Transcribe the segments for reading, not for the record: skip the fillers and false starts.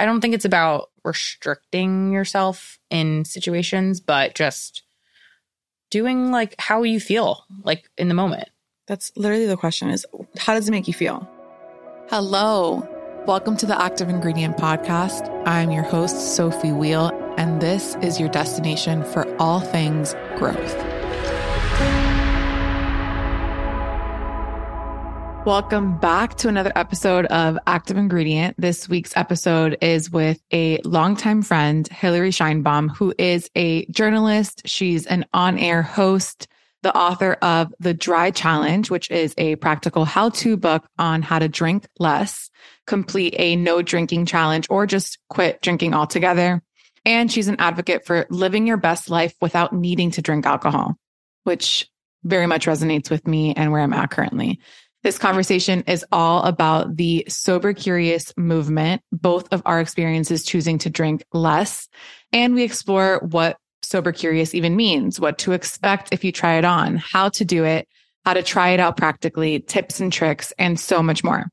I don't think it's about restricting yourself in situations, but just doing like how you feel like in the moment. That's literally the question is, how does it make you feel? Hello. Welcome to the Active Ingredient Podcast. I'm your host, Sophie Wheel, and this is your destination for all things growth. Welcome back to another episode of Active Ingredient. This week's episode is with a longtime friend, Hilary Sheinbaum, who is a journalist. She's an on-air host, the author of The Dry Challenge, which is a practical how-to book on how to drink less, complete a no drinking challenge, or just quit drinking altogether. And she's an advocate for living your best life without needing to drink alcohol, which very much resonates with me and where I'm at currently. This conversation is all about the sober curious movement, both of our experiences choosing to drink less, and we explore what sober curious even means, what to expect if you try it on, how to do it, how to try it out practically, tips and tricks, and so much more.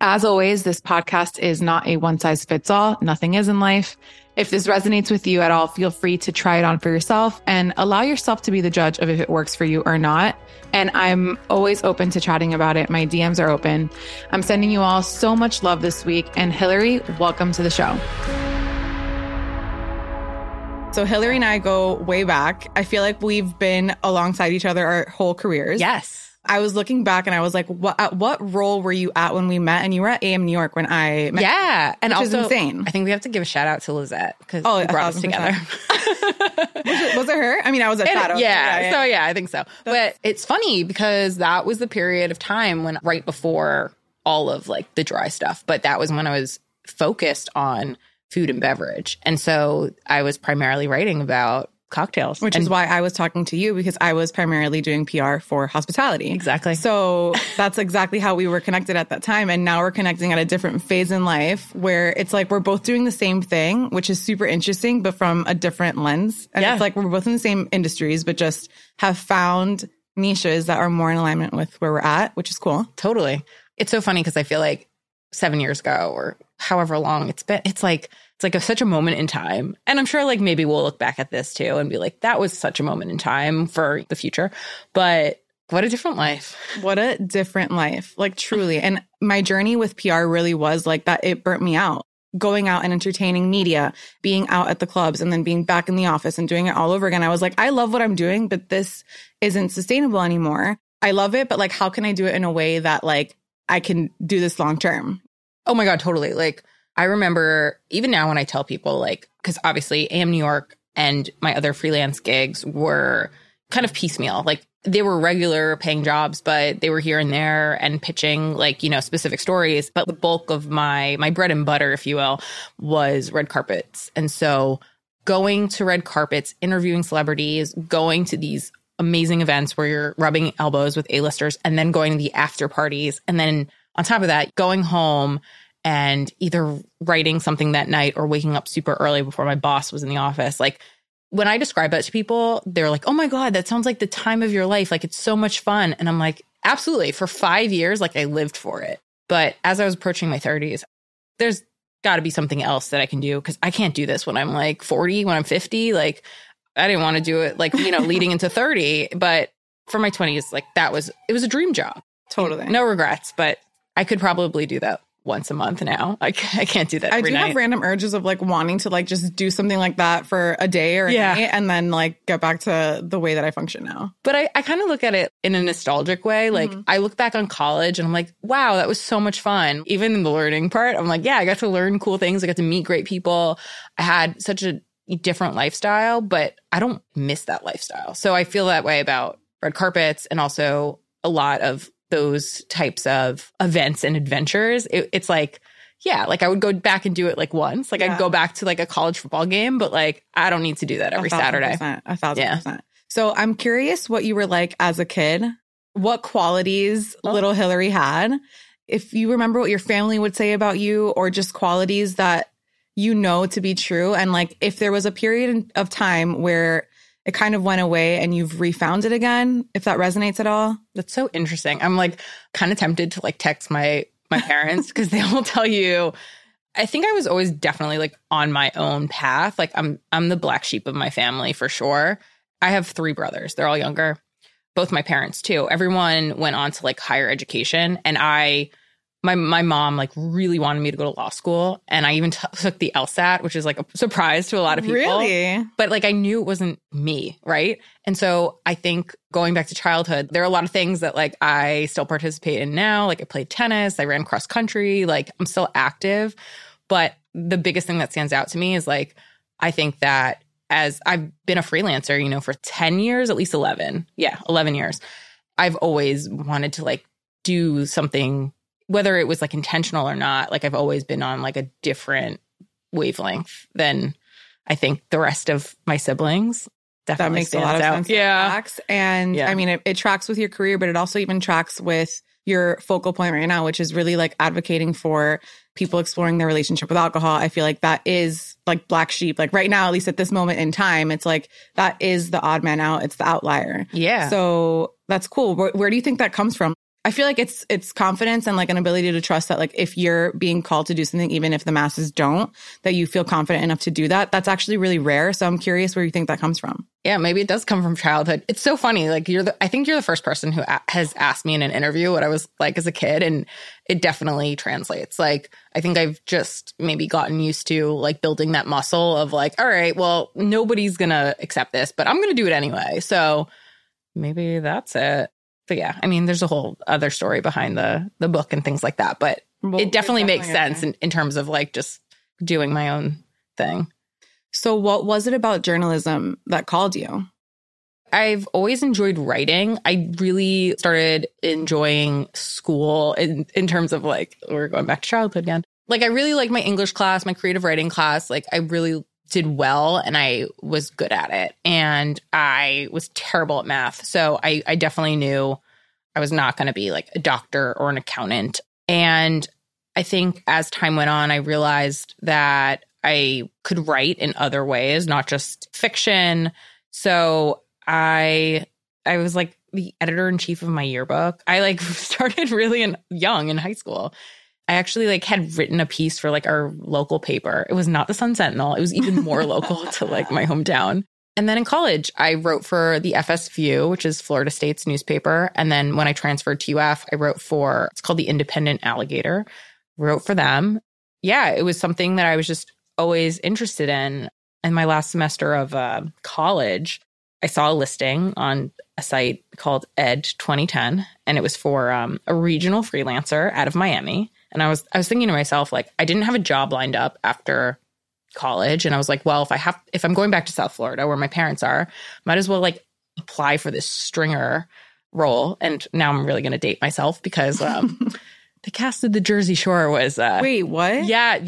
As always, this podcast is not a one size fits all. Nothing is in life. If this resonates with you at all, feel free to try it on for yourself and allow yourself to be the judge of if it works for you or not. And I'm always open to chatting about it. My DMs are open. I'm sending you all so much love this week. And Hilary, welcome to the show. So Hilary and I go way back. I feel like we've been alongside each other our whole careers. Yes. I was looking back and I was like, what role were you at when we met? And you were at AM New York when I met. Yeah. And which also is insane. I think we have to give a shout out to Lizette because we brought us together. was it her? I mean, I was at Shadow. Yeah. So yeah, I think so. But it's funny because that was the period of time when right before all of like the dry stuff, but that was when I was focused on food and beverage. And so I was primarily writing about cocktails. Which is why I was talking to you because I was primarily doing PR for hospitality. Exactly. So that's exactly how we were connected at that time. And now we're connecting at a different phase in life where it's like we're both doing the same thing, which is super interesting, but from a different lens. And It's like we're both in the same industries, but just have found niches that are more in alignment with where we're at, which is cool. Totally. It's so funny because I feel like 7 years ago or however long it's been, it's like such a moment in time. And I'm sure like maybe we'll look back at this too and be like, that was such a moment in time for the future. But what a different life. What a different life. Like truly. And my journey with PR really was like that. It burnt me out. Going out and entertaining media, being out at the clubs and then being back in the office and doing it all over again. I was like, I love what I'm doing, but this isn't sustainable anymore. I love it, but like, how can I do it in a way that like I can do this long term? Oh my God, totally. Like, I remember even now when I tell people like, because obviously AM New York and my other freelance gigs were kind of piecemeal. Like they were regular paying jobs, but they were here and there and pitching like, you know, specific stories. But the bulk of my bread and butter, if you will, was red carpets. And so going to red carpets, interviewing celebrities, going to these amazing events where you're rubbing elbows with A-listers and then going to the after parties. And then on top of that, going home and either writing something that night or waking up super early before my boss was in the office. Like when I describe that to people, they're like, oh my God, that sounds like the time of your life. Like it's so much fun. And I'm like, absolutely. For 5 years, like I lived for it. But as I was approaching my 30s, there's got to be something else that I can do because I can't do this when I'm like 40, when I'm 50. Like I didn't want to do it like, you know, leading into 30. But for my 20s, like it was a dream job. Totally. No regrets, but I could probably do that once a month now. I can't do that every night. I do have random urges of like wanting to like just do something like that for a day or a night and then like get back to the way that I function now. But I kind of look at it in a nostalgic way. Like I look back on college and I'm like, wow, that was so much fun. Even in the learning part, I'm like, yeah, I got to learn cool things. I got to meet great people. I had such a different lifestyle, but I don't miss that lifestyle. So I feel that way about red carpets and also a lot of those types of events and adventures. It's like, yeah, like I would go back and do it like once. Like I'd go back to like a college football game, but like I don't need to do that every Saturday. 1,000%. So I'm curious what you were like as a kid, what qualities little Hilary had. If you remember what your family would say about you or just qualities that you know to be true. And like if there was a period of time where it kind of went away and you've refound it again, if that resonates at all. That's so interesting. I'm like kind of tempted to like text my parents because they will tell you I think I was always definitely like on my own path. Like I'm the black sheep of my family for sure. I have three brothers. They're all younger. Both my parents too. Everyone went on to like higher education. And my mom like really wanted me to go to law school. And I even took the LSAT, which is like a surprise to a lot of people. Really? But like I knew it wasn't me. Right. And so I think going back to childhood, there are a lot of things that like I still participate in now. Like I played tennis. I ran cross country. Like I'm still active. But the biggest thing that stands out to me is like, I think that as I've been a freelancer, you know, for 10 years, at least 11. Yeah, 11 years. I've always wanted to like do something, whether it was like intentional or not. Like I've always been on like a different wavelength than I think the rest of my siblings. Definitely that makes a lot of sense. Yeah. And yeah. I mean, it tracks with your career, but it also even tracks with your focal point right now, which is really like advocating for people exploring their relationship with alcohol. I feel like that is like black sheep. Like right now, at least at this moment in time, it's like that is the odd man out. It's the outlier. Yeah. So that's cool. Where do you think that comes from? I feel like it's confidence and like an ability to trust that like if you're being called to do something, even if the masses don't, that you feel confident enough to do that. That's actually really rare. So I'm curious where you think that comes from. Yeah, maybe it does come from childhood. It's so funny. Like I think you're the first person who has asked me in an interview what I was like as a kid. And it definitely translates. Like, I think I've just maybe gotten used to like building that muscle of like, all right, well, nobody's going to accept this, but I'm going to do it anyway. So maybe that's it. But yeah, I mean, there's a whole other story behind the book and things like that. But it definitely makes sense in terms of like just doing my own thing. So what was it about journalism that called you? I've always enjoyed writing. I really started enjoying school in terms of like, we're going back to childhood again. Like I really liked my English class, my creative writing class. Like I really did well and I was good at it. And I was terrible at math. So I definitely knew I was not going to be like a doctor or an accountant. And I think as time went on, I realized that I could write in other ways, not just fiction. So I was like the editor-in-chief of my yearbook. I like started really young in high school. I actually like had written a piece for like our local paper. It was not the Sun Sentinel. It was even more local to like my hometown. And then in college, I wrote for the FS View, which is Florida State's newspaper. And then when I transferred to UF, I wrote for, it's called the Independent Alligator. Wrote for them. Yeah, it was something that I was just always interested in. In my last semester of college, I saw a listing on a site called Ed 2010, and it was for a regional freelancer out of Miami. And I was thinking to myself, like, I didn't have a job lined up after college. And I was like, well, if I'm going back to South Florida where my parents are, might as well like apply for this stringer role. And now I'm really going to date myself because the cast of the Jersey Shore was... Wait, what? Yeah.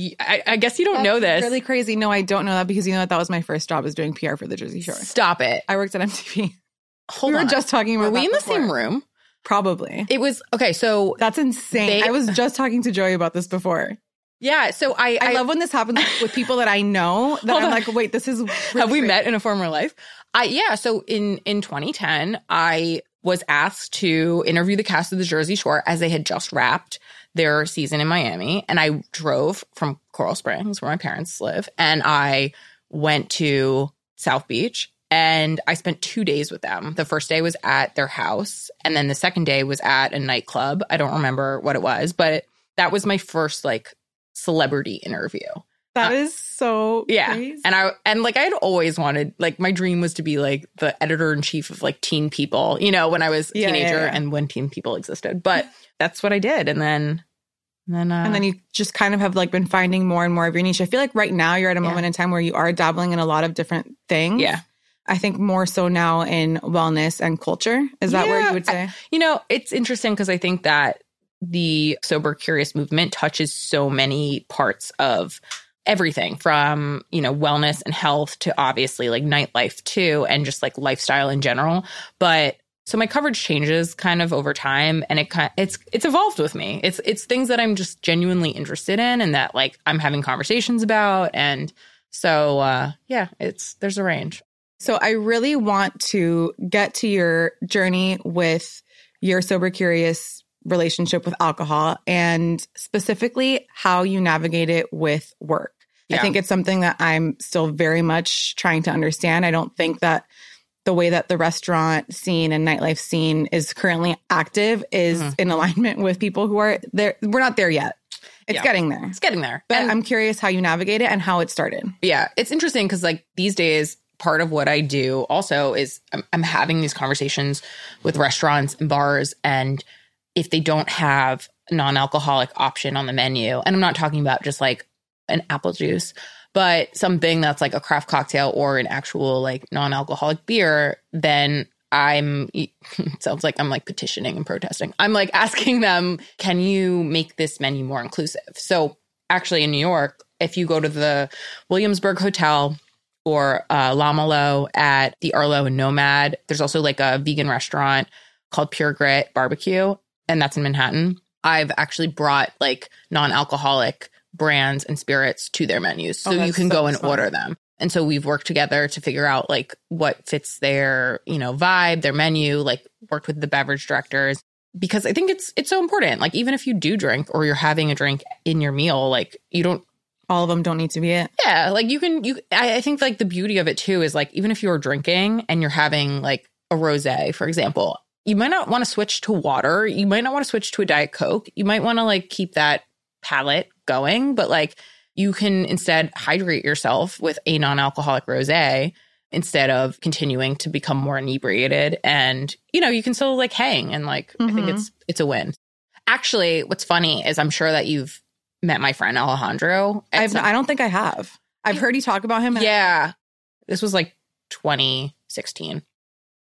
I guess you don't know this. Really crazy. No, I don't know that because you know that was my first job, was doing PR for the Jersey Shore. Stop it. I worked at MTV. Hold on. We were just talking about that. Were we in the same room? Probably. It was... Okay, so... That's insane. I was just talking to Joey about this before. Yeah, so I love when this happens with people that I know that I'm like, wait, this is... Have we met in a former life? Yeah, so in 2010, I was asked to interview the cast of the Jersey Shore as they had just wrapped their season in Miami. And I drove from Coral Springs, where my parents live, and I went to South Beach. And I spent 2 days with them. The first day was at their house. And then the second day was at a nightclub. I don't remember what it was, but that was my first like celebrity interview. That is so crazy. And like I had always wanted, like my dream was to be like the editor-in-chief of like Teen People, you know, when I was a teenager and when Teen People existed. But that's what I did. And then you just kind of have like been finding more and more of your niche. I feel like right now you're at a moment in time where you are dabbling in a lot of different things. Yeah. I think more so now in wellness and culture. Is that where you would say? You know, it's interesting because I think that the Sober Curious movement touches so many parts of everything from, you know, wellness and health to obviously like nightlife too, and just like lifestyle in general. But so my coverage changes kind of over time, and it's evolved with me. It's things that I'm just genuinely interested in and that like I'm having conversations about. And so, there's a range. So I really want to get to your journey with your Sober Curious relationship with alcohol and specifically how you navigate it with work. Yeah. I think it's something that I'm still very much trying to understand. I don't think that the way that the restaurant scene and nightlife scene is currently active is in alignment with people who are there. We're not there yet. It's getting there. It's getting there. But I'm curious how you navigate it and how it started. Yeah. It's interesting because like these days, part of what I do also is I'm having these conversations with restaurants and bars. And if they don't have a non-alcoholic option on the menu, and I'm not talking about just like an apple juice, but something that's like a craft cocktail or an actual like non-alcoholic beer, then it sounds like I'm like petitioning and protesting. I'm like asking them, can you make this menu more inclusive? So actually in New York, if you go to the Williamsburg Hotel or Lamalo at the Arlo and Nomad, there's also like a vegan restaurant called Pure Grit Barbecue, and that's in Manhattan. I've actually brought like non-alcoholic brands and spirits to their menus. So you can go and order them. And so we've worked together to figure out like what fits their, you know, vibe, their menu, like worked with the beverage directors, because I think it's so important. Like even if you do drink or you're having a drink in your meal, like you don't, all of them don't need to be it. Yeah. Like I think like the beauty of it too is like, even if you're drinking and you're having like a rosé, for example, you might not want to switch to water. You might not want to switch to a Diet Coke. You might want to like keep that palate going, but like you can instead hydrate yourself with a non-alcoholic rosé instead of continuing to become more inebriated. And, you know, you can still like hang and like, I think it's a win. Actually, what's funny is I'm sure that you've met my friend Alejandro. I don't think I have. I've heard you talk about him. Yeah. This was like 2016.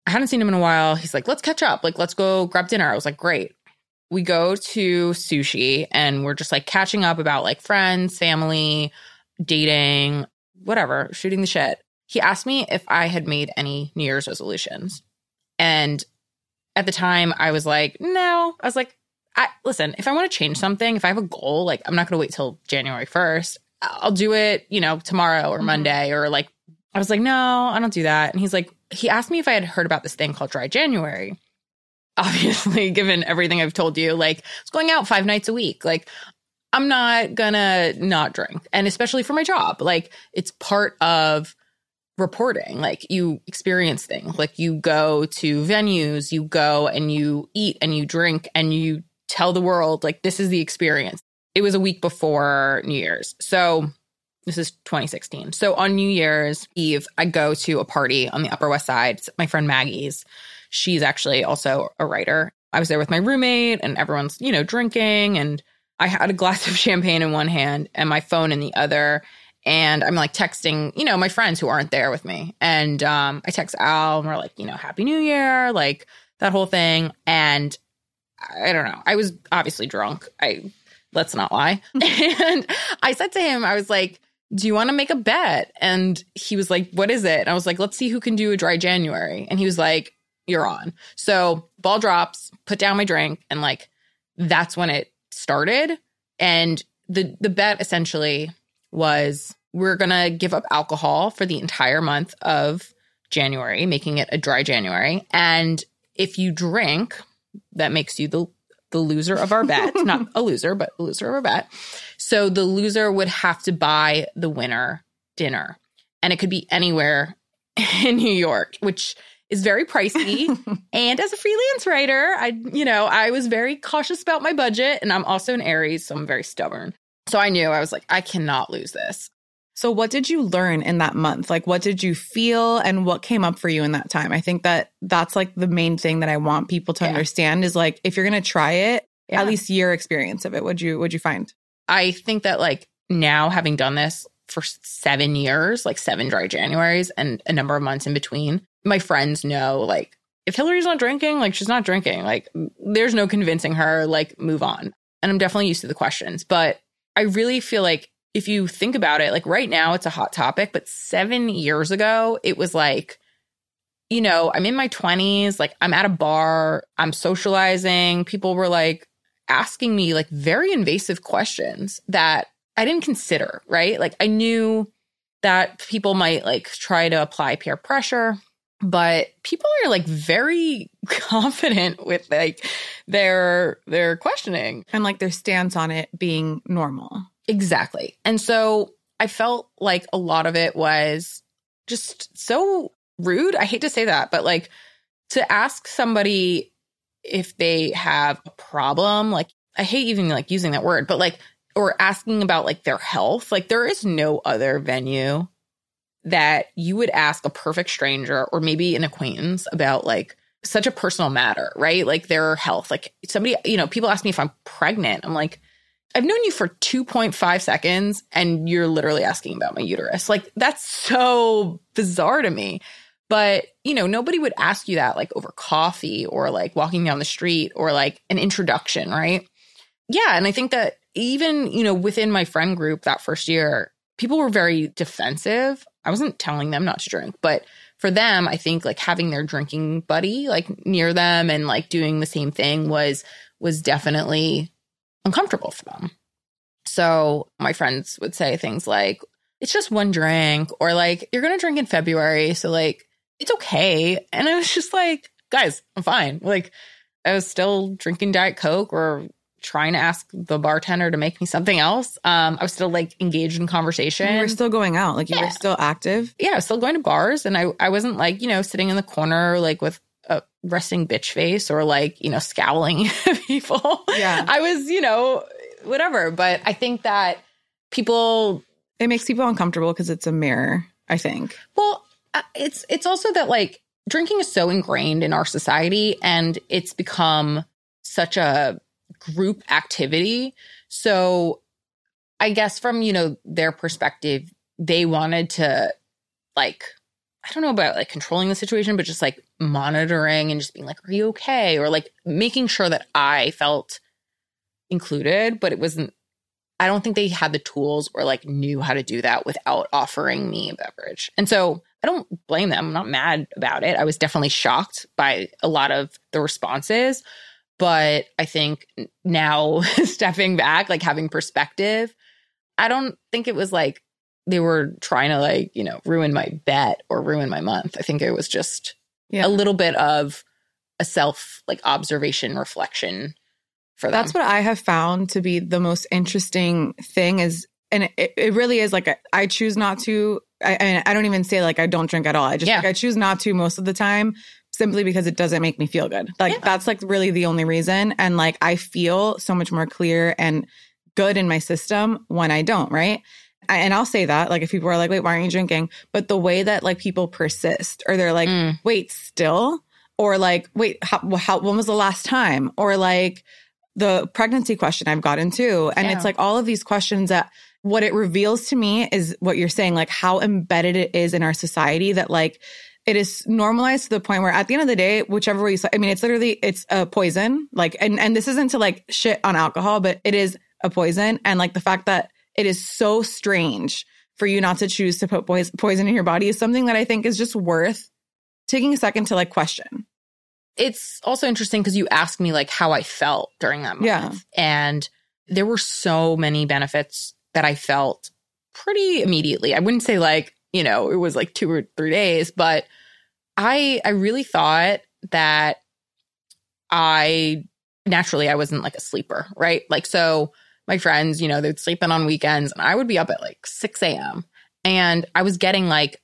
I hadn't seen him in a while. He's like, let's catch up. Like, let's go grab dinner. I was like, great. We go to sushi and we're just like catching up about like friends, family, dating, whatever, shooting the shit. He asked me if I had made any New Year's resolutions. And at the time I was like, no. I was like, listen, if I want to change something, if I have a goal, like I'm not going to wait till January 1st. I'll do it, you know, tomorrow or Monday or like, I was like, no, I don't do that. And he's like, he asked me if I had heard about this thing called Dry January. Obviously, given everything I've told you, like it's going out 5 nights a week. Like I'm not gonna not drink. And especially for my job, like it's part of reporting. Like you experience things, like you go to venues, you go and you eat and you drink and you tell the world like this is the experience. It was a week before New Year's. So this is 2016. So on New Year's Eve, I go to a party on the Upper West Side. It's my friend Maggie's. She's actually also a writer. I was there with my roommate and everyone's, you know, drinking. And I had a glass of champagne in one hand and my phone in the other. And I'm like texting, you know, my friends who aren't there with me. And I text Al and we're like, you know, Happy New Year, like that whole thing. And I don't know. I was obviously drunk. Let's not lie. And I said to him, I was like, do you want to make a bet? And he was like, what is it? And I was like, let's see who can do a Dry January. And he was like, you're on. So ball drops, put down my drink, and like that's when it started. And the bet essentially was we're going to give up alcohol for the entire month of January, making it a Dry January. And if you drink, that makes you the loser of our bet. Not a loser, but the loser of our bet. So the loser would have to buy the winner dinner. And it could be anywhere in New York, which is very pricey. And as a freelance writer, I was very cautious about my budget. And I'm also an Aries, so I'm very stubborn. So I knew, I was like, I cannot lose this. So what did you learn in that month? Like, what did you feel and what came up for you in that time? I think that's like the main thing that I want people to understand is like, if you're going to try it, at least your experience of it, what'd you find? I think that like now having done this for 7 years, like 7 Dry Januaries and a number of months in between, my friends know, like, if Hilary's not drinking, like, she's not drinking. Like, there's no convincing her, like, move on. And I'm definitely used to the questions. But I really feel like if you think about it, like, right now it's a hot topic. But 7 years ago, it was like, you know, I'm in my 20s. Like, I'm at a bar. I'm socializing. People were, like, asking me, like, very invasive questions that I didn't consider, right? Like, I knew that people might, like, try to apply peer pressure. But people are like very confident with like their questioning. And like their stance on it being normal. Exactly. And so I felt like a lot of it was just so rude. I hate to say that, but like to ask somebody if they have a problem, like I hate even like using that word, but like, or asking about like their health, like there is no other venue that you would ask a perfect stranger or maybe an acquaintance about like such a personal matter, right? Like their health, like somebody, you know, people ask me if I'm pregnant. I'm like, I've known you for 2.5 seconds and you're literally asking about my uterus. Like that's so bizarre to me. But, you know, nobody would ask you that like over coffee or like walking down the street or like an introduction, right? Yeah. And I think that even, you know, within my friend group that first year, people were very defensive. I wasn't telling them not to drink, but for them, I think like having their drinking buddy like near them and like doing the same thing was definitely uncomfortable for them. So my friends would say things like, it's just one drink, or like, you're going to drink in February, so like, it's okay. And I was just like, guys, I'm fine. Like, I was still drinking Diet Coke or trying to ask the bartender to make me something else. I was still like engaged in conversation. You were still going out. Like, you were still active. Yeah, I was still going to bars. And I wasn't like, you know, sitting in the corner like with a resting bitch face or like, you know, scowling at people. Yeah. I was, you know, whatever. But I think that people... It makes people uncomfortable because it's a mirror, I think. Well, it's also that, like, drinking is so ingrained in our society and it's become such a group activity. So I guess from, you know, their perspective, they wanted to, like, I don't know about, like, controlling the situation, but just, like, monitoring and just being like, are you okay? Or, like, making sure that I felt included, but it wasn't. I don't think they had the tools or like knew how to do that without offering me a beverage. And so I don't blame them. I'm not mad about it. I was definitely shocked by a lot of the responses. But I think now stepping back, like having perspective, I don't think it was like they were trying to like, you know, ruin my bet or ruin my month. I think it was just a little bit of a self like observation reflection. That's what I have found to be the most interesting thing is, and it really is like, I choose not to, I don't even say like I don't drink at all. I just, like, I choose not to most of the time simply because it doesn't make me feel good. Like that's like really the only reason. And like, I feel so much more clear and good in my system when I don't, right? And I'll say that, like, if people are like, wait, why aren't you drinking? But the way that like people persist or they're like, wait, still? Or like, wait, how, when was the last time? Or like, the pregnancy question I've gotten too. And it's like all of these questions that what it reveals to me is what you're saying, like how embedded it is in our society that like it is normalized to the point where at the end of the day, whichever way you say, I mean, it's literally, it's a poison. Like, and this isn't to like shit on alcohol, but it is a poison. And like the fact that it is so strange for you not to choose to put poison in your body is something that I think is just worth taking a second to like question. It's also interesting because you asked me like how I felt during that month. Yeah. And there were so many benefits that I felt pretty immediately. I wouldn't say like, you know, it was like 2 or 3 days, but I really thought that I wasn't like a sleeper, right? Like, so my friends, you know, they'd sleep in on weekends and I would be up at like 6 a.m. and I was getting like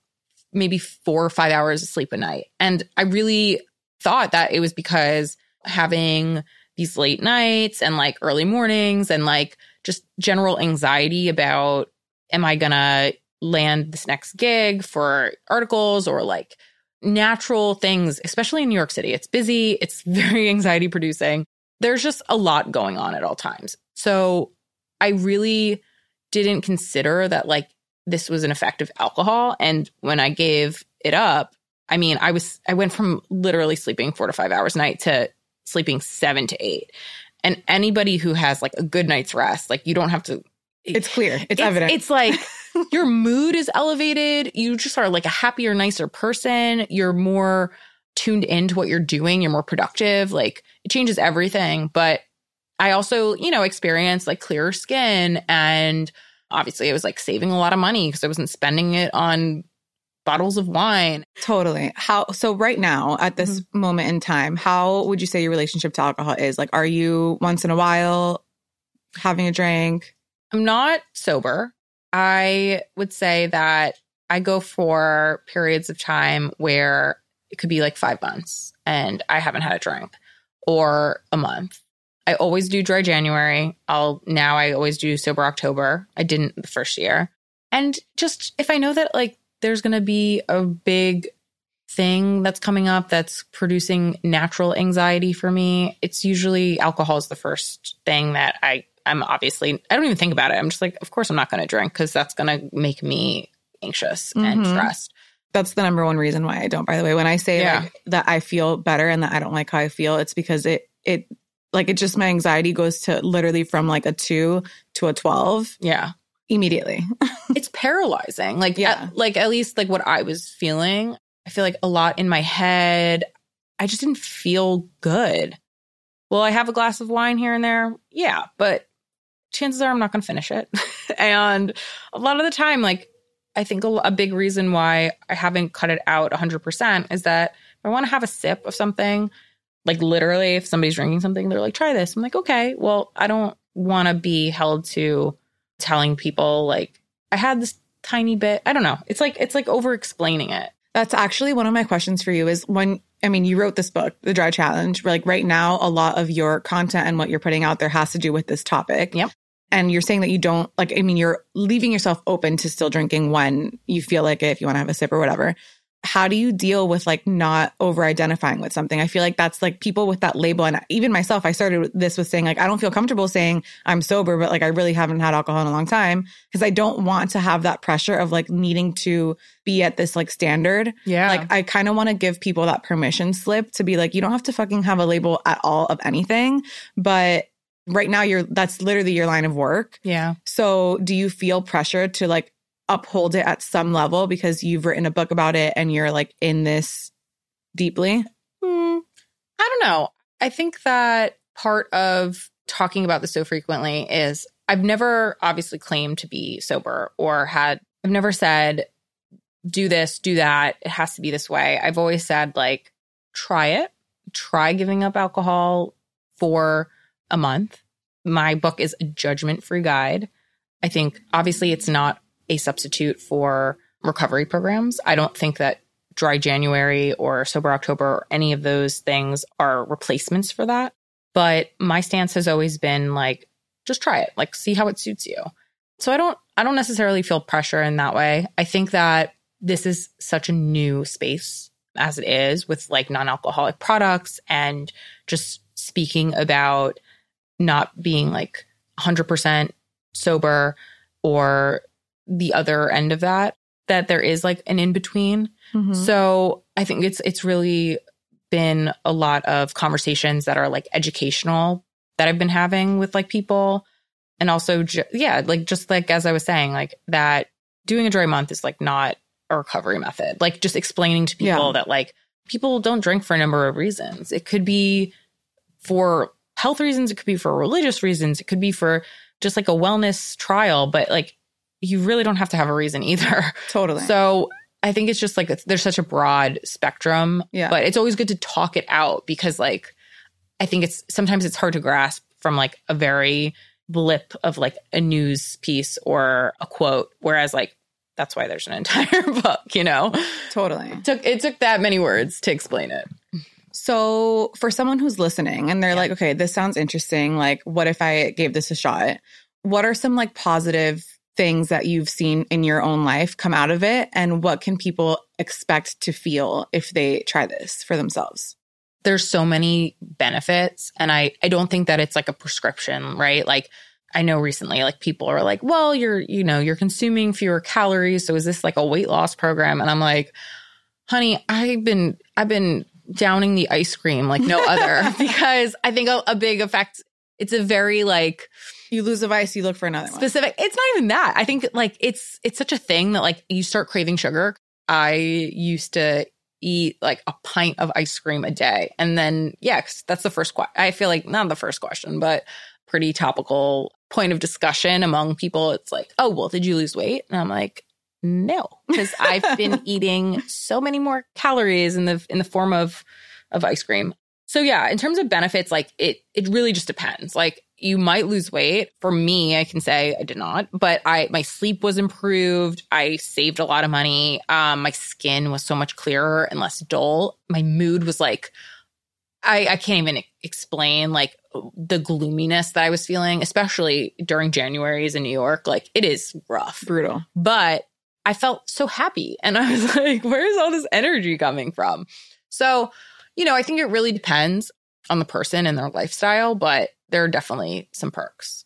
maybe 4 or 5 hours of sleep a night. And I really thought that it was because having these late nights and like early mornings and like just general anxiety about, am I gonna land this next gig for articles or like natural things, especially in New York City. It's busy. It's very anxiety producing. There's just a lot going on at all times. So I really didn't consider that like this was an effect of alcohol. And when I gave it up, I mean, I went from literally sleeping 4 to 5 hours a night to sleeping 7 to 8. And anybody who has like a good night's rest, like you don't have to. It's clear. It's evident. It's like your mood is elevated. You just are like a happier, nicer person. You're more tuned into what you're doing. You're more productive. Like it changes everything. But I also, you know, experienced like clearer skin. And obviously I was like saving a lot of money because I wasn't spending it on bottles of wine. Totally. So right now at this moment in time, how would you say your relationship to alcohol is? Like, are you once in a while having a drink? I'm not sober. I would say that I go for periods of time where it could be like 5 months and I haven't had a drink, or a month. I always do Dry January. I always do Sober October. I didn't the first year. And just if I know that like there's going to be a big thing that's coming up that's producing natural anxiety for me, it's usually alcohol is the first thing that I'm obviously, I don't even think about it. I'm just like, of course I'm not going to drink because that's going to make me anxious and stressed. That's the number one reason why I don't, by the way. When I say like, that I feel better and that I don't like how I feel, it's because it just, my anxiety goes to literally from like a 2 to a 12. Yeah. Immediately. It's paralyzing. Like, yeah. At least like what I was feeling, I feel like a lot in my head. I just didn't feel good. Will I have a glass of wine here and there? Yeah. But chances are I'm not going to finish it. And a lot of the time, like, I think a big reason why I haven't cut it out 100% is that if I want to have a sip of something, like literally if somebody's drinking something, they're like, try this. I'm like, okay, well, I don't want to be held to telling people like I had this tiny bit. I don't know. It's like over explaining it. That's actually one of my questions for you is you wrote this book, The Dry Challenge, where like right now, a lot of your content and what you're putting out there has to do with this topic. Yep. And you're saying that you don't you're leaving yourself open to still drinking when you feel like it, if you want to have a sip or whatever. How do you deal with like not over identifying with something? I feel like that's like people with that label. And even myself, I started this with saying like, I don't feel comfortable saying I'm sober, but like I really haven't had alcohol in a long time because I don't want to have that pressure of like needing to be at this like standard. Yeah. Like I kind of want to give people that permission slip to be like, you don't have to fucking have a label at all of anything, but right now, that's literally your line of work. Yeah. So do you feel pressure to like uphold it at some level because you've written a book about it and you're like in this deeply? I don't know. I think that part of talking about this so frequently is I've never obviously claimed to be sober or I've never said, do this, do that. It has to be this way. I've always said like, try it. Try giving up alcohol for a month. My book is a judgment-free guide. I think obviously it's not a substitute for recovery programs. I don't think that Dry January or Sober October or any of those things are replacements for that. But my stance has always been like, just try it, like see how it suits you. So I don't necessarily feel pressure in that way. I think that this is such a new space as it is with like non-alcoholic products and just speaking about not being like 100% sober or the other end of that there is like an in-between. So I think it's really been a lot of conversations that are like educational that I've been having with like people. And also, as I was saying, like that doing a dry month is like not a recovery method. Like just explaining to people that like people don't drink for a number of reasons. It could be for health reasons, it could be for religious reasons, it could be for just like a wellness trial, but like you really don't have to have a reason either. Totally. So I think it's just like there's such a broad spectrum, but it's always good to talk it out because like I think sometimes it's hard to grasp from like a very blip of like a news piece or a quote, whereas like that's why there's an entire book, you know? Totally. It took that many words to explain it. So for someone who's listening and they're like, okay, this sounds interesting. Like, what if I gave this a shot? What are some like positive things that you've seen in your own life come out of it? And what can people expect to feel if they try this for themselves? There's so many benefits. And I don't think that it's like a prescription, right? Like I know recently, like people are like, well, you're consuming fewer calories. So is this like a weight loss program? And I'm like, honey, I've been downing the ice cream like no other because I think a big effect, it's a very like you lose a vice, you look for another specific one. It's not even that. I think that, like it's such a thing that like you start craving sugar. I used to eat like a pint of ice cream a day. And then, cause that's the first question. I feel like not the first question, but pretty topical point of discussion among people. It's like, oh, well, did you lose weight? And I'm like, no, because I've been eating so many more calories in the form of ice cream. So yeah, in terms of benefits, like it really just depends. Like you might lose weight. For me, I can say I did not, but my sleep was improved. I saved a lot of money. My skin was so much clearer and less dull. My mood was like, I can't even explain like the gloominess that I was feeling, especially during Januaries in New York. Like it is rough. Brutal. But I felt so happy. And I was like, where is all this energy coming from? So, you know, I think it really depends on the person and their lifestyle, but there are definitely some perks.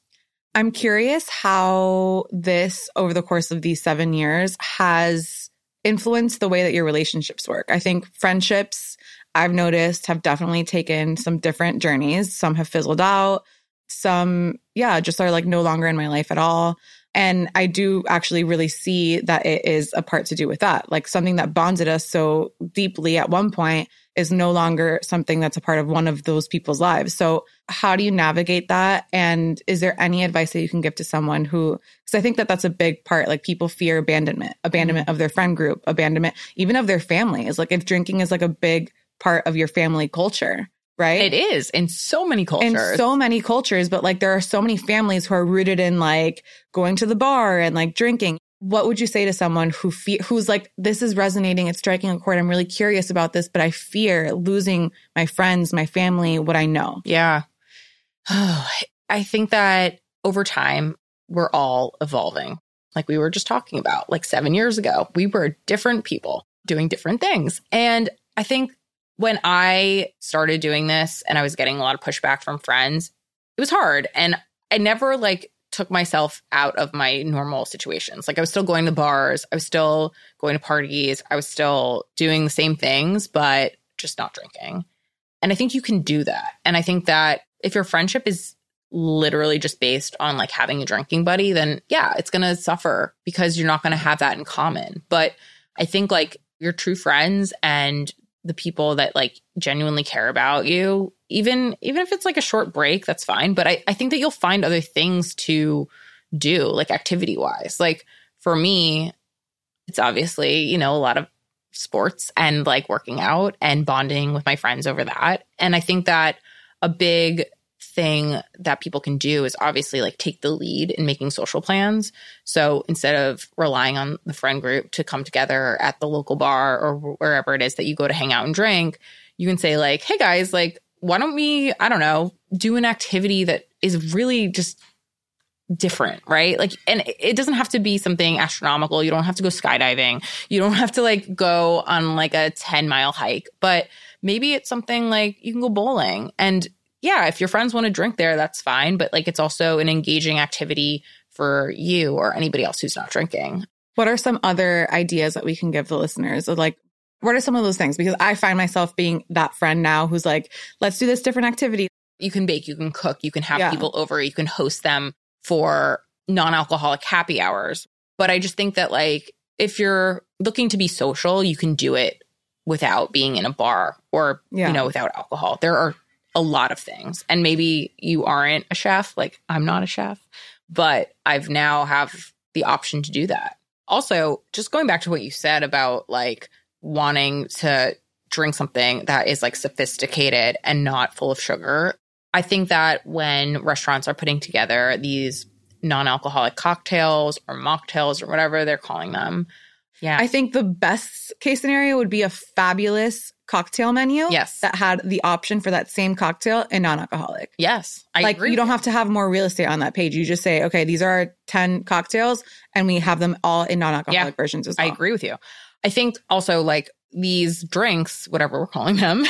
I'm curious how this, over the course of these 7 years, has influenced the way that your relationships work. I think friendships, I've noticed, have definitely taken some different journeys. Some have fizzled out. Some, yeah, just are like no longer in my life at all. And I do actually really see that it is a part to do with that. Like something that bonded us so deeply at one point is no longer something that's a part of one of those people's lives. So how do you navigate that? And is there any advice that you can give to someone who, because I think that that's a big part, like people fear abandonment of their friend group, abandonment even of their family. Is like if drinking is like a big part of your family culture. Right? It is in so many cultures. In so many cultures, but like there are so many families who are rooted in like going to the bar and like drinking. What would you say to someone who's like, this is resonating, it's striking a chord, I'm really curious about this, but I fear losing my friends, my family, what I know? Yeah. I think that over time, we're all evolving. Like we were just talking about, like 7 years ago, we were different people doing different things. And I think when I started doing this and I was getting a lot of pushback from friends, it was hard. And I never like took myself out of my normal situations. Like I was still going to bars. I was still going to parties. I was still doing the same things, but just not drinking. And I think you can do that. And I think that if your friendship is literally just based on like having a drinking buddy, then yeah, it's going to suffer because you're not going to have that in common. But I think like your true friends and the people that like genuinely care about you, even if it's like a short break, that's fine. But I think that you'll find other things to do, like activity wise. Like for me, it's obviously, you know, a lot of sports and like working out and bonding with my friends over that. And I think that a big thing that people can do is obviously like take the lead in making social plans. So instead of relying on the friend group to come together at the local bar or wherever it is that you go to hang out and drink, you can say like, hey guys, like, why don't we, I don't know, do an activity that is really just different, right? Like, and it doesn't have to be something astronomical. You don't have to go skydiving. You don't have to like go on like a 10-mile hike, but maybe it's something like you can go bowling. And yeah, if your friends want to drink there, that's fine. But like, it's also an engaging activity for you or anybody else who's not drinking. What are some other ideas that we can give the listeners? Like, what are some of those things? Because I find myself being that friend now who's like, let's do this different activity. You can bake, you can cook, you can have people over, you can host them for non-alcoholic happy hours. But I just think that like, if you're looking to be social, you can do it without being in a bar or, you know, without alcohol. There are a lot of things. And maybe you aren't a chef, like I'm not a chef, but I've now have the option to do that. Also, just going back to what you said about like wanting to drink something that is like sophisticated and not full of sugar. I think that when restaurants are putting together these non-alcoholic cocktails or mocktails or whatever they're calling them. Yeah. I think the best case scenario would be a fabulous cocktail menu that had the option for that same cocktail and non-alcoholic. Yes, I like agree. You don't have to have more real estate on that page. You just say, okay, these are our 10 cocktails and we have them all in non-alcoholic versions as well. I agree with you. I think also like these drinks, whatever we're calling them,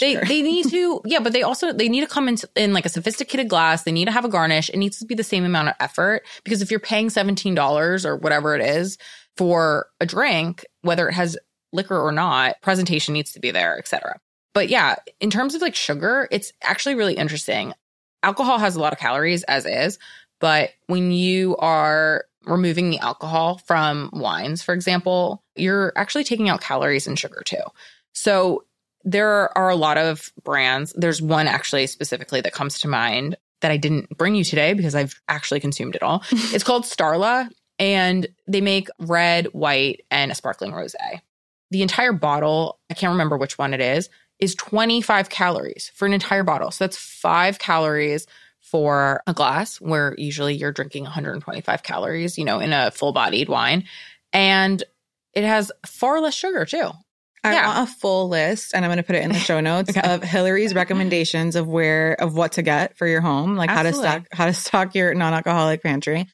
they need to, but they need to come in like a sophisticated glass. They need to have a garnish. It needs to be the same amount of effort because if you're paying $17 or whatever it is for a drink, whether it has liquor or not, presentation needs to be there, et cetera. But yeah, in terms of like sugar, it's actually really interesting. Alcohol has a lot of calories as is, but when you are removing the alcohol from wines, for example, you're actually taking out calories and sugar too. So there are a lot of brands. There's one actually specifically that comes to mind that I didn't bring you today because I've actually consumed it all. It's called Starla. And they make red, white, and a sparkling rosé. The entire bottle, I can't remember which one it is 25 calories for an entire bottle. So that's 5 calories for a glass, where usually you're drinking 125 calories, you know, in a full-bodied wine. And it has far less sugar, too. I want a full list, and I'm going to put it in the show notes okay. of Hilary's recommendations of what to get for your home, like Absolutely. how to stock your non-alcoholic pantry.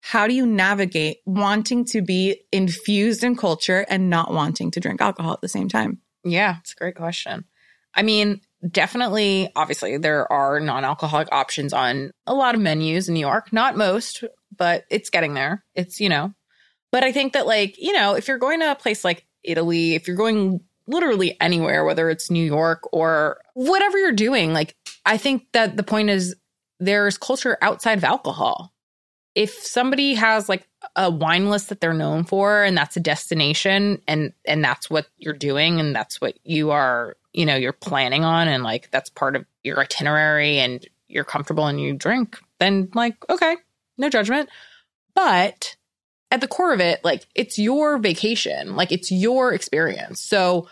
How do you navigate wanting to be infused in culture and not wanting to drink alcohol at the same time? Yeah, it's a great question. I mean, definitely, obviously, there are non-alcoholic options on a lot of menus in New York. Not most, but it's getting there. It's, you know, but I think that, like, you know, if you're going to a place like Italy, if you're going literally anywhere, whether it's New York or whatever you're doing, like, I think that the point is there's culture outside of alcohol. If somebody has like a wine list that they're known for, and that's a destination, and that's what you're doing, and that's what you are, you know, you're planning on, and like that's part of your itinerary, and you're comfortable and you drink, then like, okay, no judgment. But at the core of it, like, it's your vacation, like it's your experience. So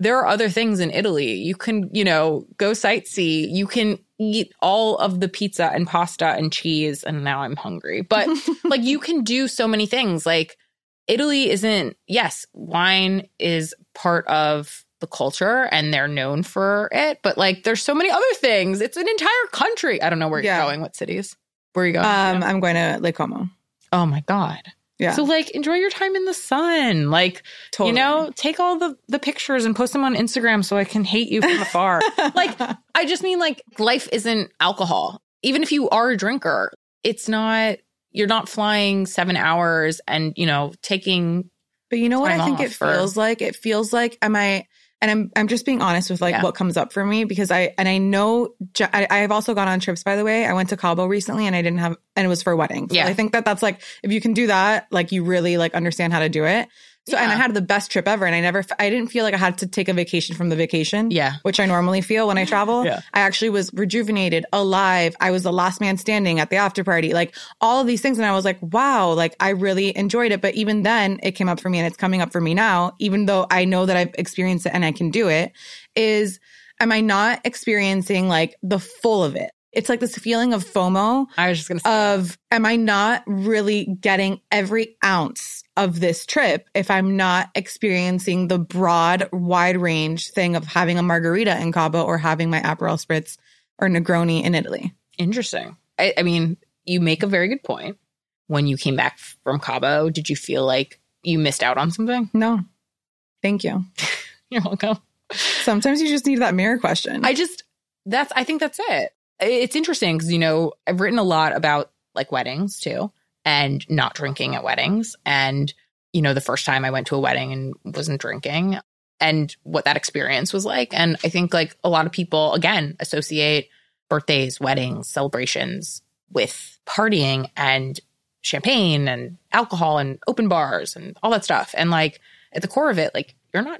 there are other things in Italy. You can, you know, go sightsee. You can eat all of the pizza and pasta and cheese. And now I'm hungry. But like, you can do so many things. Like, Italy isn't, yes, wine is part of the culture and they're known for it. But like, there's so many other things. It's an entire country. I don't know where you're going. What cities? Where are you going? I'm going to Lake Como. Oh, my God. Yeah. So, like, enjoy your time in the sun. Like, totally. You know, take all the pictures and post them on Instagram so I can hate you from afar. Like, I just mean, like, life isn't alcohol. Even if you are a drinker, it's not, you're not flying 7 hours and, you know, taking. But you know what I think it feels like? It feels like, I'm just being honest with, like, what comes up for me, because I have also gone on trips, by the way. I went to Cabo recently and and it was for a wedding. So I think that's like, if you can do that, like, you really like understand how to do it. So, and I had the best trip ever, and I didn't feel like I had to take a vacation from the vacation, which I normally feel when I travel. I actually was rejuvenated, alive. I was the last man standing at the after party, like all of these things. And I was like, wow, like, I really enjoyed it. But even then, it came up for me, and it's coming up for me now, even though I know that I've experienced it and I can do it, is, am I not experiencing like the full of it? It's like this feeling of FOMO. I was just going to say, am I not really getting every ounce of this trip if I'm not experiencing the broad, wide range thing of having a margarita in Cabo or having my Aperol Spritz or Negroni in Italy? Interesting. I mean, you make a very good point. When you came back from Cabo, did you feel like you missed out on something? No. Thank you. You're welcome. Sometimes you just need that mirror question. I think that's it. It's interesting because, you know, I've written a lot about like weddings too, and not drinking at weddings. And, you know, the first time I went to a wedding and wasn't drinking, and what that experience was like. And I think like a lot of people, again, associate birthdays, weddings, celebrations with partying and champagne and alcohol and open bars and all that stuff. And like, at the core of it, like,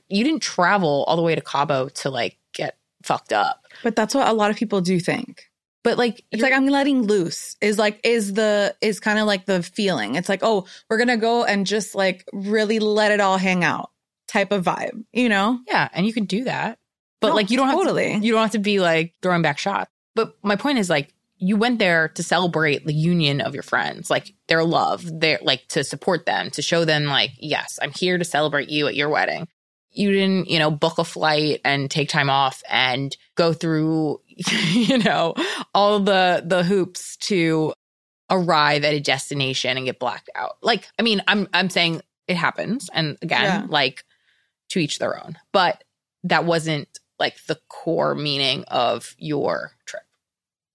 you didn't travel all the way to Cabo to like get fucked up. But that's what a lot of people do think. But like, it's like, I'm letting loose is kind of like the feeling. It's like, oh, we're going to go and just like really let it all hang out type of vibe, you know? Yeah. And you can do that. But no, like, you don't have to be like throwing back shots. But my point is, like, you went there to celebrate the union of your friends, like their love, their, like, to support them, to show them like, yes, I'm here to celebrate you at your wedding. You didn't, you know, book a flight and take time off and go through, you know, all the hoops to arrive at a destination and get blacked out. Like, I mean, I'm saying it happens. And again, like, to each their own. But that wasn't like the core meaning of your trip.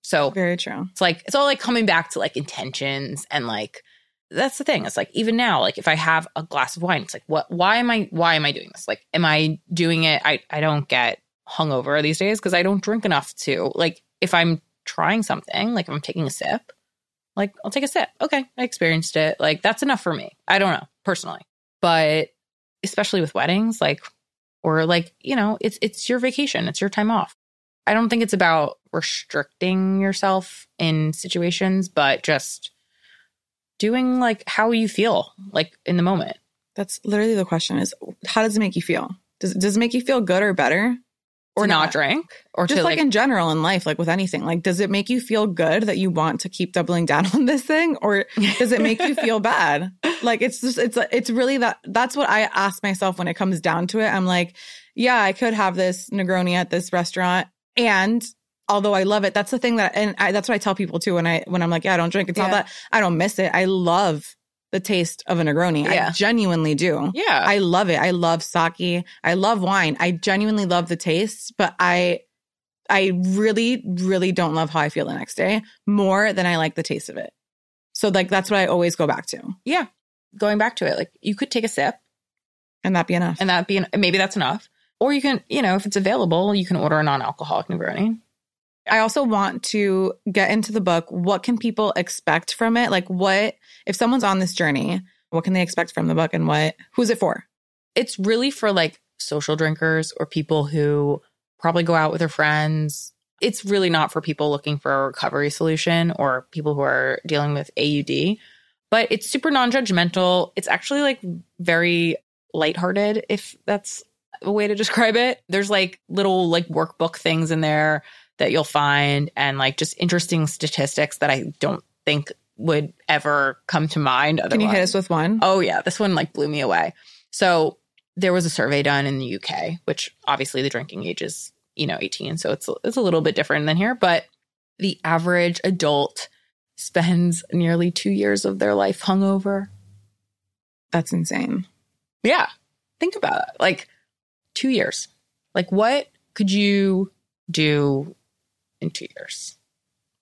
So very true. It's like, it's all like coming back to like intentions, and like, that's the thing. It's like, even now, like, if I have a glass of wine, it's like, why am I doing this? Like, am I doing it? I don't get hungover these days because I don't drink enough to, like, if I'm trying something, like, if I'm taking a sip, like, I'll take a sip. Okay. I experienced it. Like, that's enough for me. I don't know, personally, but especially with weddings, like, or like, you know, it's your vacation. It's your time off. I don't think it's about restricting yourself in situations, but just doing like how you feel like in the moment. That's literally the question is, how does it make you feel? Does it make you feel good or better? Or not drink? Or just like in general in life, like with anything, like, does it make you feel good that you want to keep doubling down on this thing? Or does it make you feel bad? Like, it's just, it's really that's what I ask myself when it comes down to it. I'm like, yeah, I could have this Negroni at this restaurant. And although I love it, that's the thing that, that's what I tell people too. When I'm like, yeah, I don't drink. It's not that I don't miss it. I love the taste of a Negroni. Yeah. I genuinely do. Yeah. I love it. I love sake. I love wine. I genuinely love the taste, but I really, really don't love how I feel the next day more than I like the taste of it. So like, that's what I always go back to. Yeah. Going back to it, like you could take a sip. And that'd be enough. Maybe that's enough. Or you can, you know, if it's available, you can order a non-alcoholic Negroni. I also want to get into the book. What can people expect from it? Like what, if someone's on this journey, what can they expect from the book and who's it for? It's really for like social drinkers or people who probably go out with their friends. It's really not for people looking for a recovery solution or people who are dealing with AUD, but it's super non-judgmental. It's actually like very lighthearted, if that's a way to describe it. There's like little like workbook things in there that you'll find and like just interesting statistics that I don't think would ever come to mind otherwise. Can you hit us with one? Oh yeah. This one like blew me away. So there was a survey done in the UK, which obviously the drinking age is, you know, 18. So it's a little bit different than here, but the average adult spends nearly 2 years of their life hungover. That's insane. Yeah. Think about it. Like 2 years. Like what could you do in 2 years?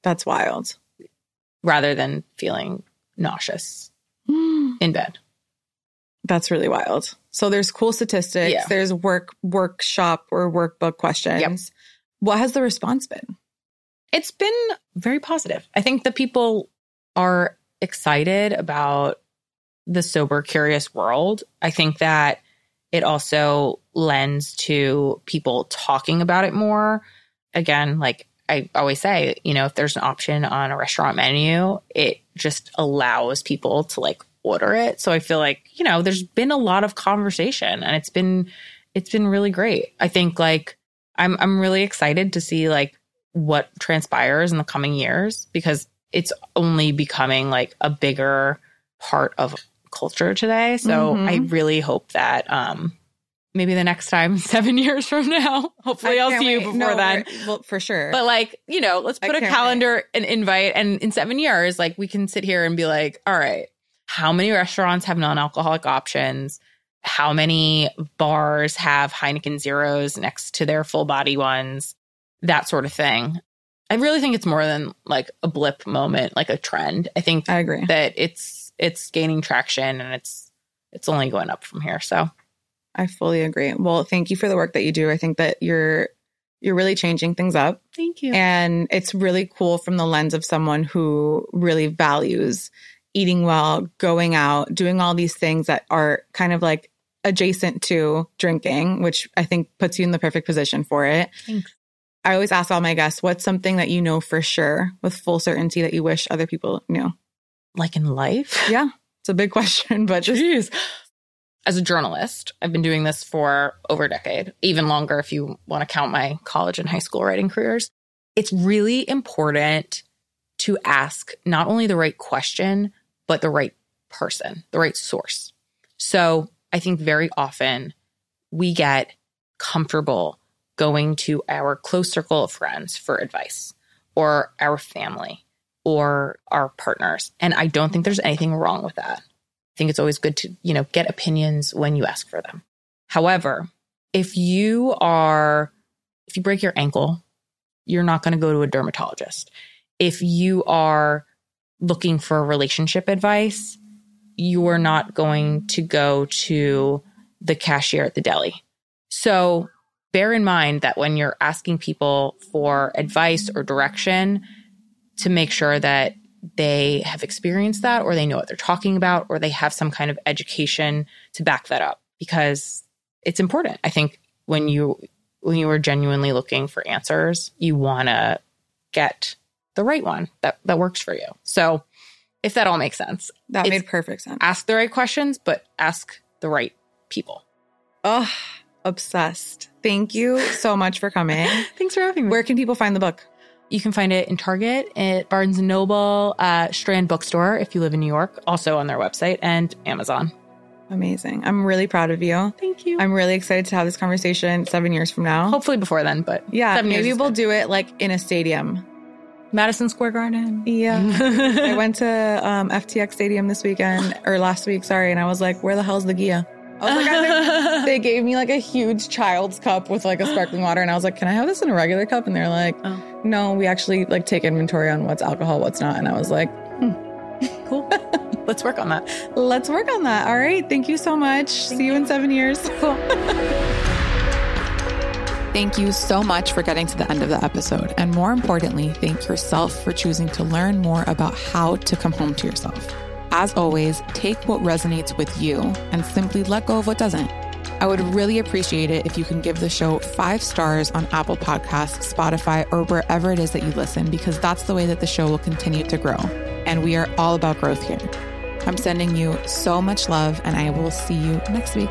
That's wild. Rather than feeling nauseous in bed. That's really wild. So there's cool statistics. Yeah. There's workshop or workbook questions. Yep. What has the response been? It's been very positive. I think the people are excited about the sober, curious world. I think that it also lends to people talking about it more. Again, like I always say, you know, if there's an option on a restaurant menu, it just allows people to like order it. So I feel like, you know, there's been a lot of conversation and it's been really great. I think like I'm really excited to see like what transpires in the coming years because it's only becoming like a bigger part of culture today. So I really hope that maybe the next time 7 years from now, hopefully I'll see you before then. Well, for sure. But like, you know, let's put a calendar and invite. And in 7 years, like we can sit here and be like, all right, how many restaurants have non-alcoholic options? How many bars have Heineken Zeros next to their full body ones? That sort of thing. I really think it's more than like a blip moment, like a trend. I think I agree that it's gaining traction and it's only going up from here. So I fully agree. Well, thank you for the work that you do. I think that you're really changing things up. Thank you. And it's really cool from the lens of someone who really values eating well, going out, doing all these things that are kind of like adjacent to drinking, which I think puts you in the perfect position for it. Thanks. I always ask all my guests, what's something that you know for sure with full certainty that you wish other people knew? Like in life? Yeah. It's a big question, but jeez. As a journalist, I've been doing this for over a decade, even longer if you want to count my college and high school writing careers. It's really important to ask not only the right question, but the right person, the right source. So I think very often we get comfortable going to our close circle of friends for advice or our family or our partners. And I don't think there's anything wrong with that. I think it's always good to, you know, get opinions when you ask for them. However, if you break your ankle, you're not going to go to a dermatologist. If you are looking for relationship advice, you're not going to go to the cashier at the deli. So bear in mind that when you're asking people for advice or direction, to make sure that they have experienced that or they know what they're talking about or they have some kind of education to back that up because it's important. I think when you are genuinely looking for answers, you want to get the right one that works for you. So if that all makes sense. That made perfect sense. Ask the right questions, but ask the right people. Ugh, obsessed. Thank you so much for coming. Thanks for having me. Where can people find the book? You can find it in Target, at Barnes & Noble, Strand Bookstore if you live in New York, also on their website, and Amazon. Amazing. I'm really proud of you. Thank you. I'm really excited to have this conversation 7 years from now. Hopefully before then, but yeah, maybe we'll do it like in a stadium. Madison Square Garden. Yeah. I went to FTX Stadium this weekend, or last week, sorry, and I was like, where the hell's the Gia? I was like, they gave me like a huge child's cup with like a sparkling water. And I was like, can I have this in a regular cup? And they're like, oh. No, we actually like take inventory on what's alcohol, what's not. And I was like, cool. Let's work on that. Let's work on that. All right. Thank you so much. See you in 7 years. Cool. Thank you so much for getting to the end of the episode. And more importantly, thank yourself for choosing to learn more about how to come home to yourself. As always, take what resonates with you and simply let go of what doesn't. I would really appreciate it if you can give the show 5 stars on Apple Podcasts, Spotify, or wherever it is that you listen, because that's the way that the show will continue to grow. And we are all about growth here. I'm sending you so much love, and I will see you next week.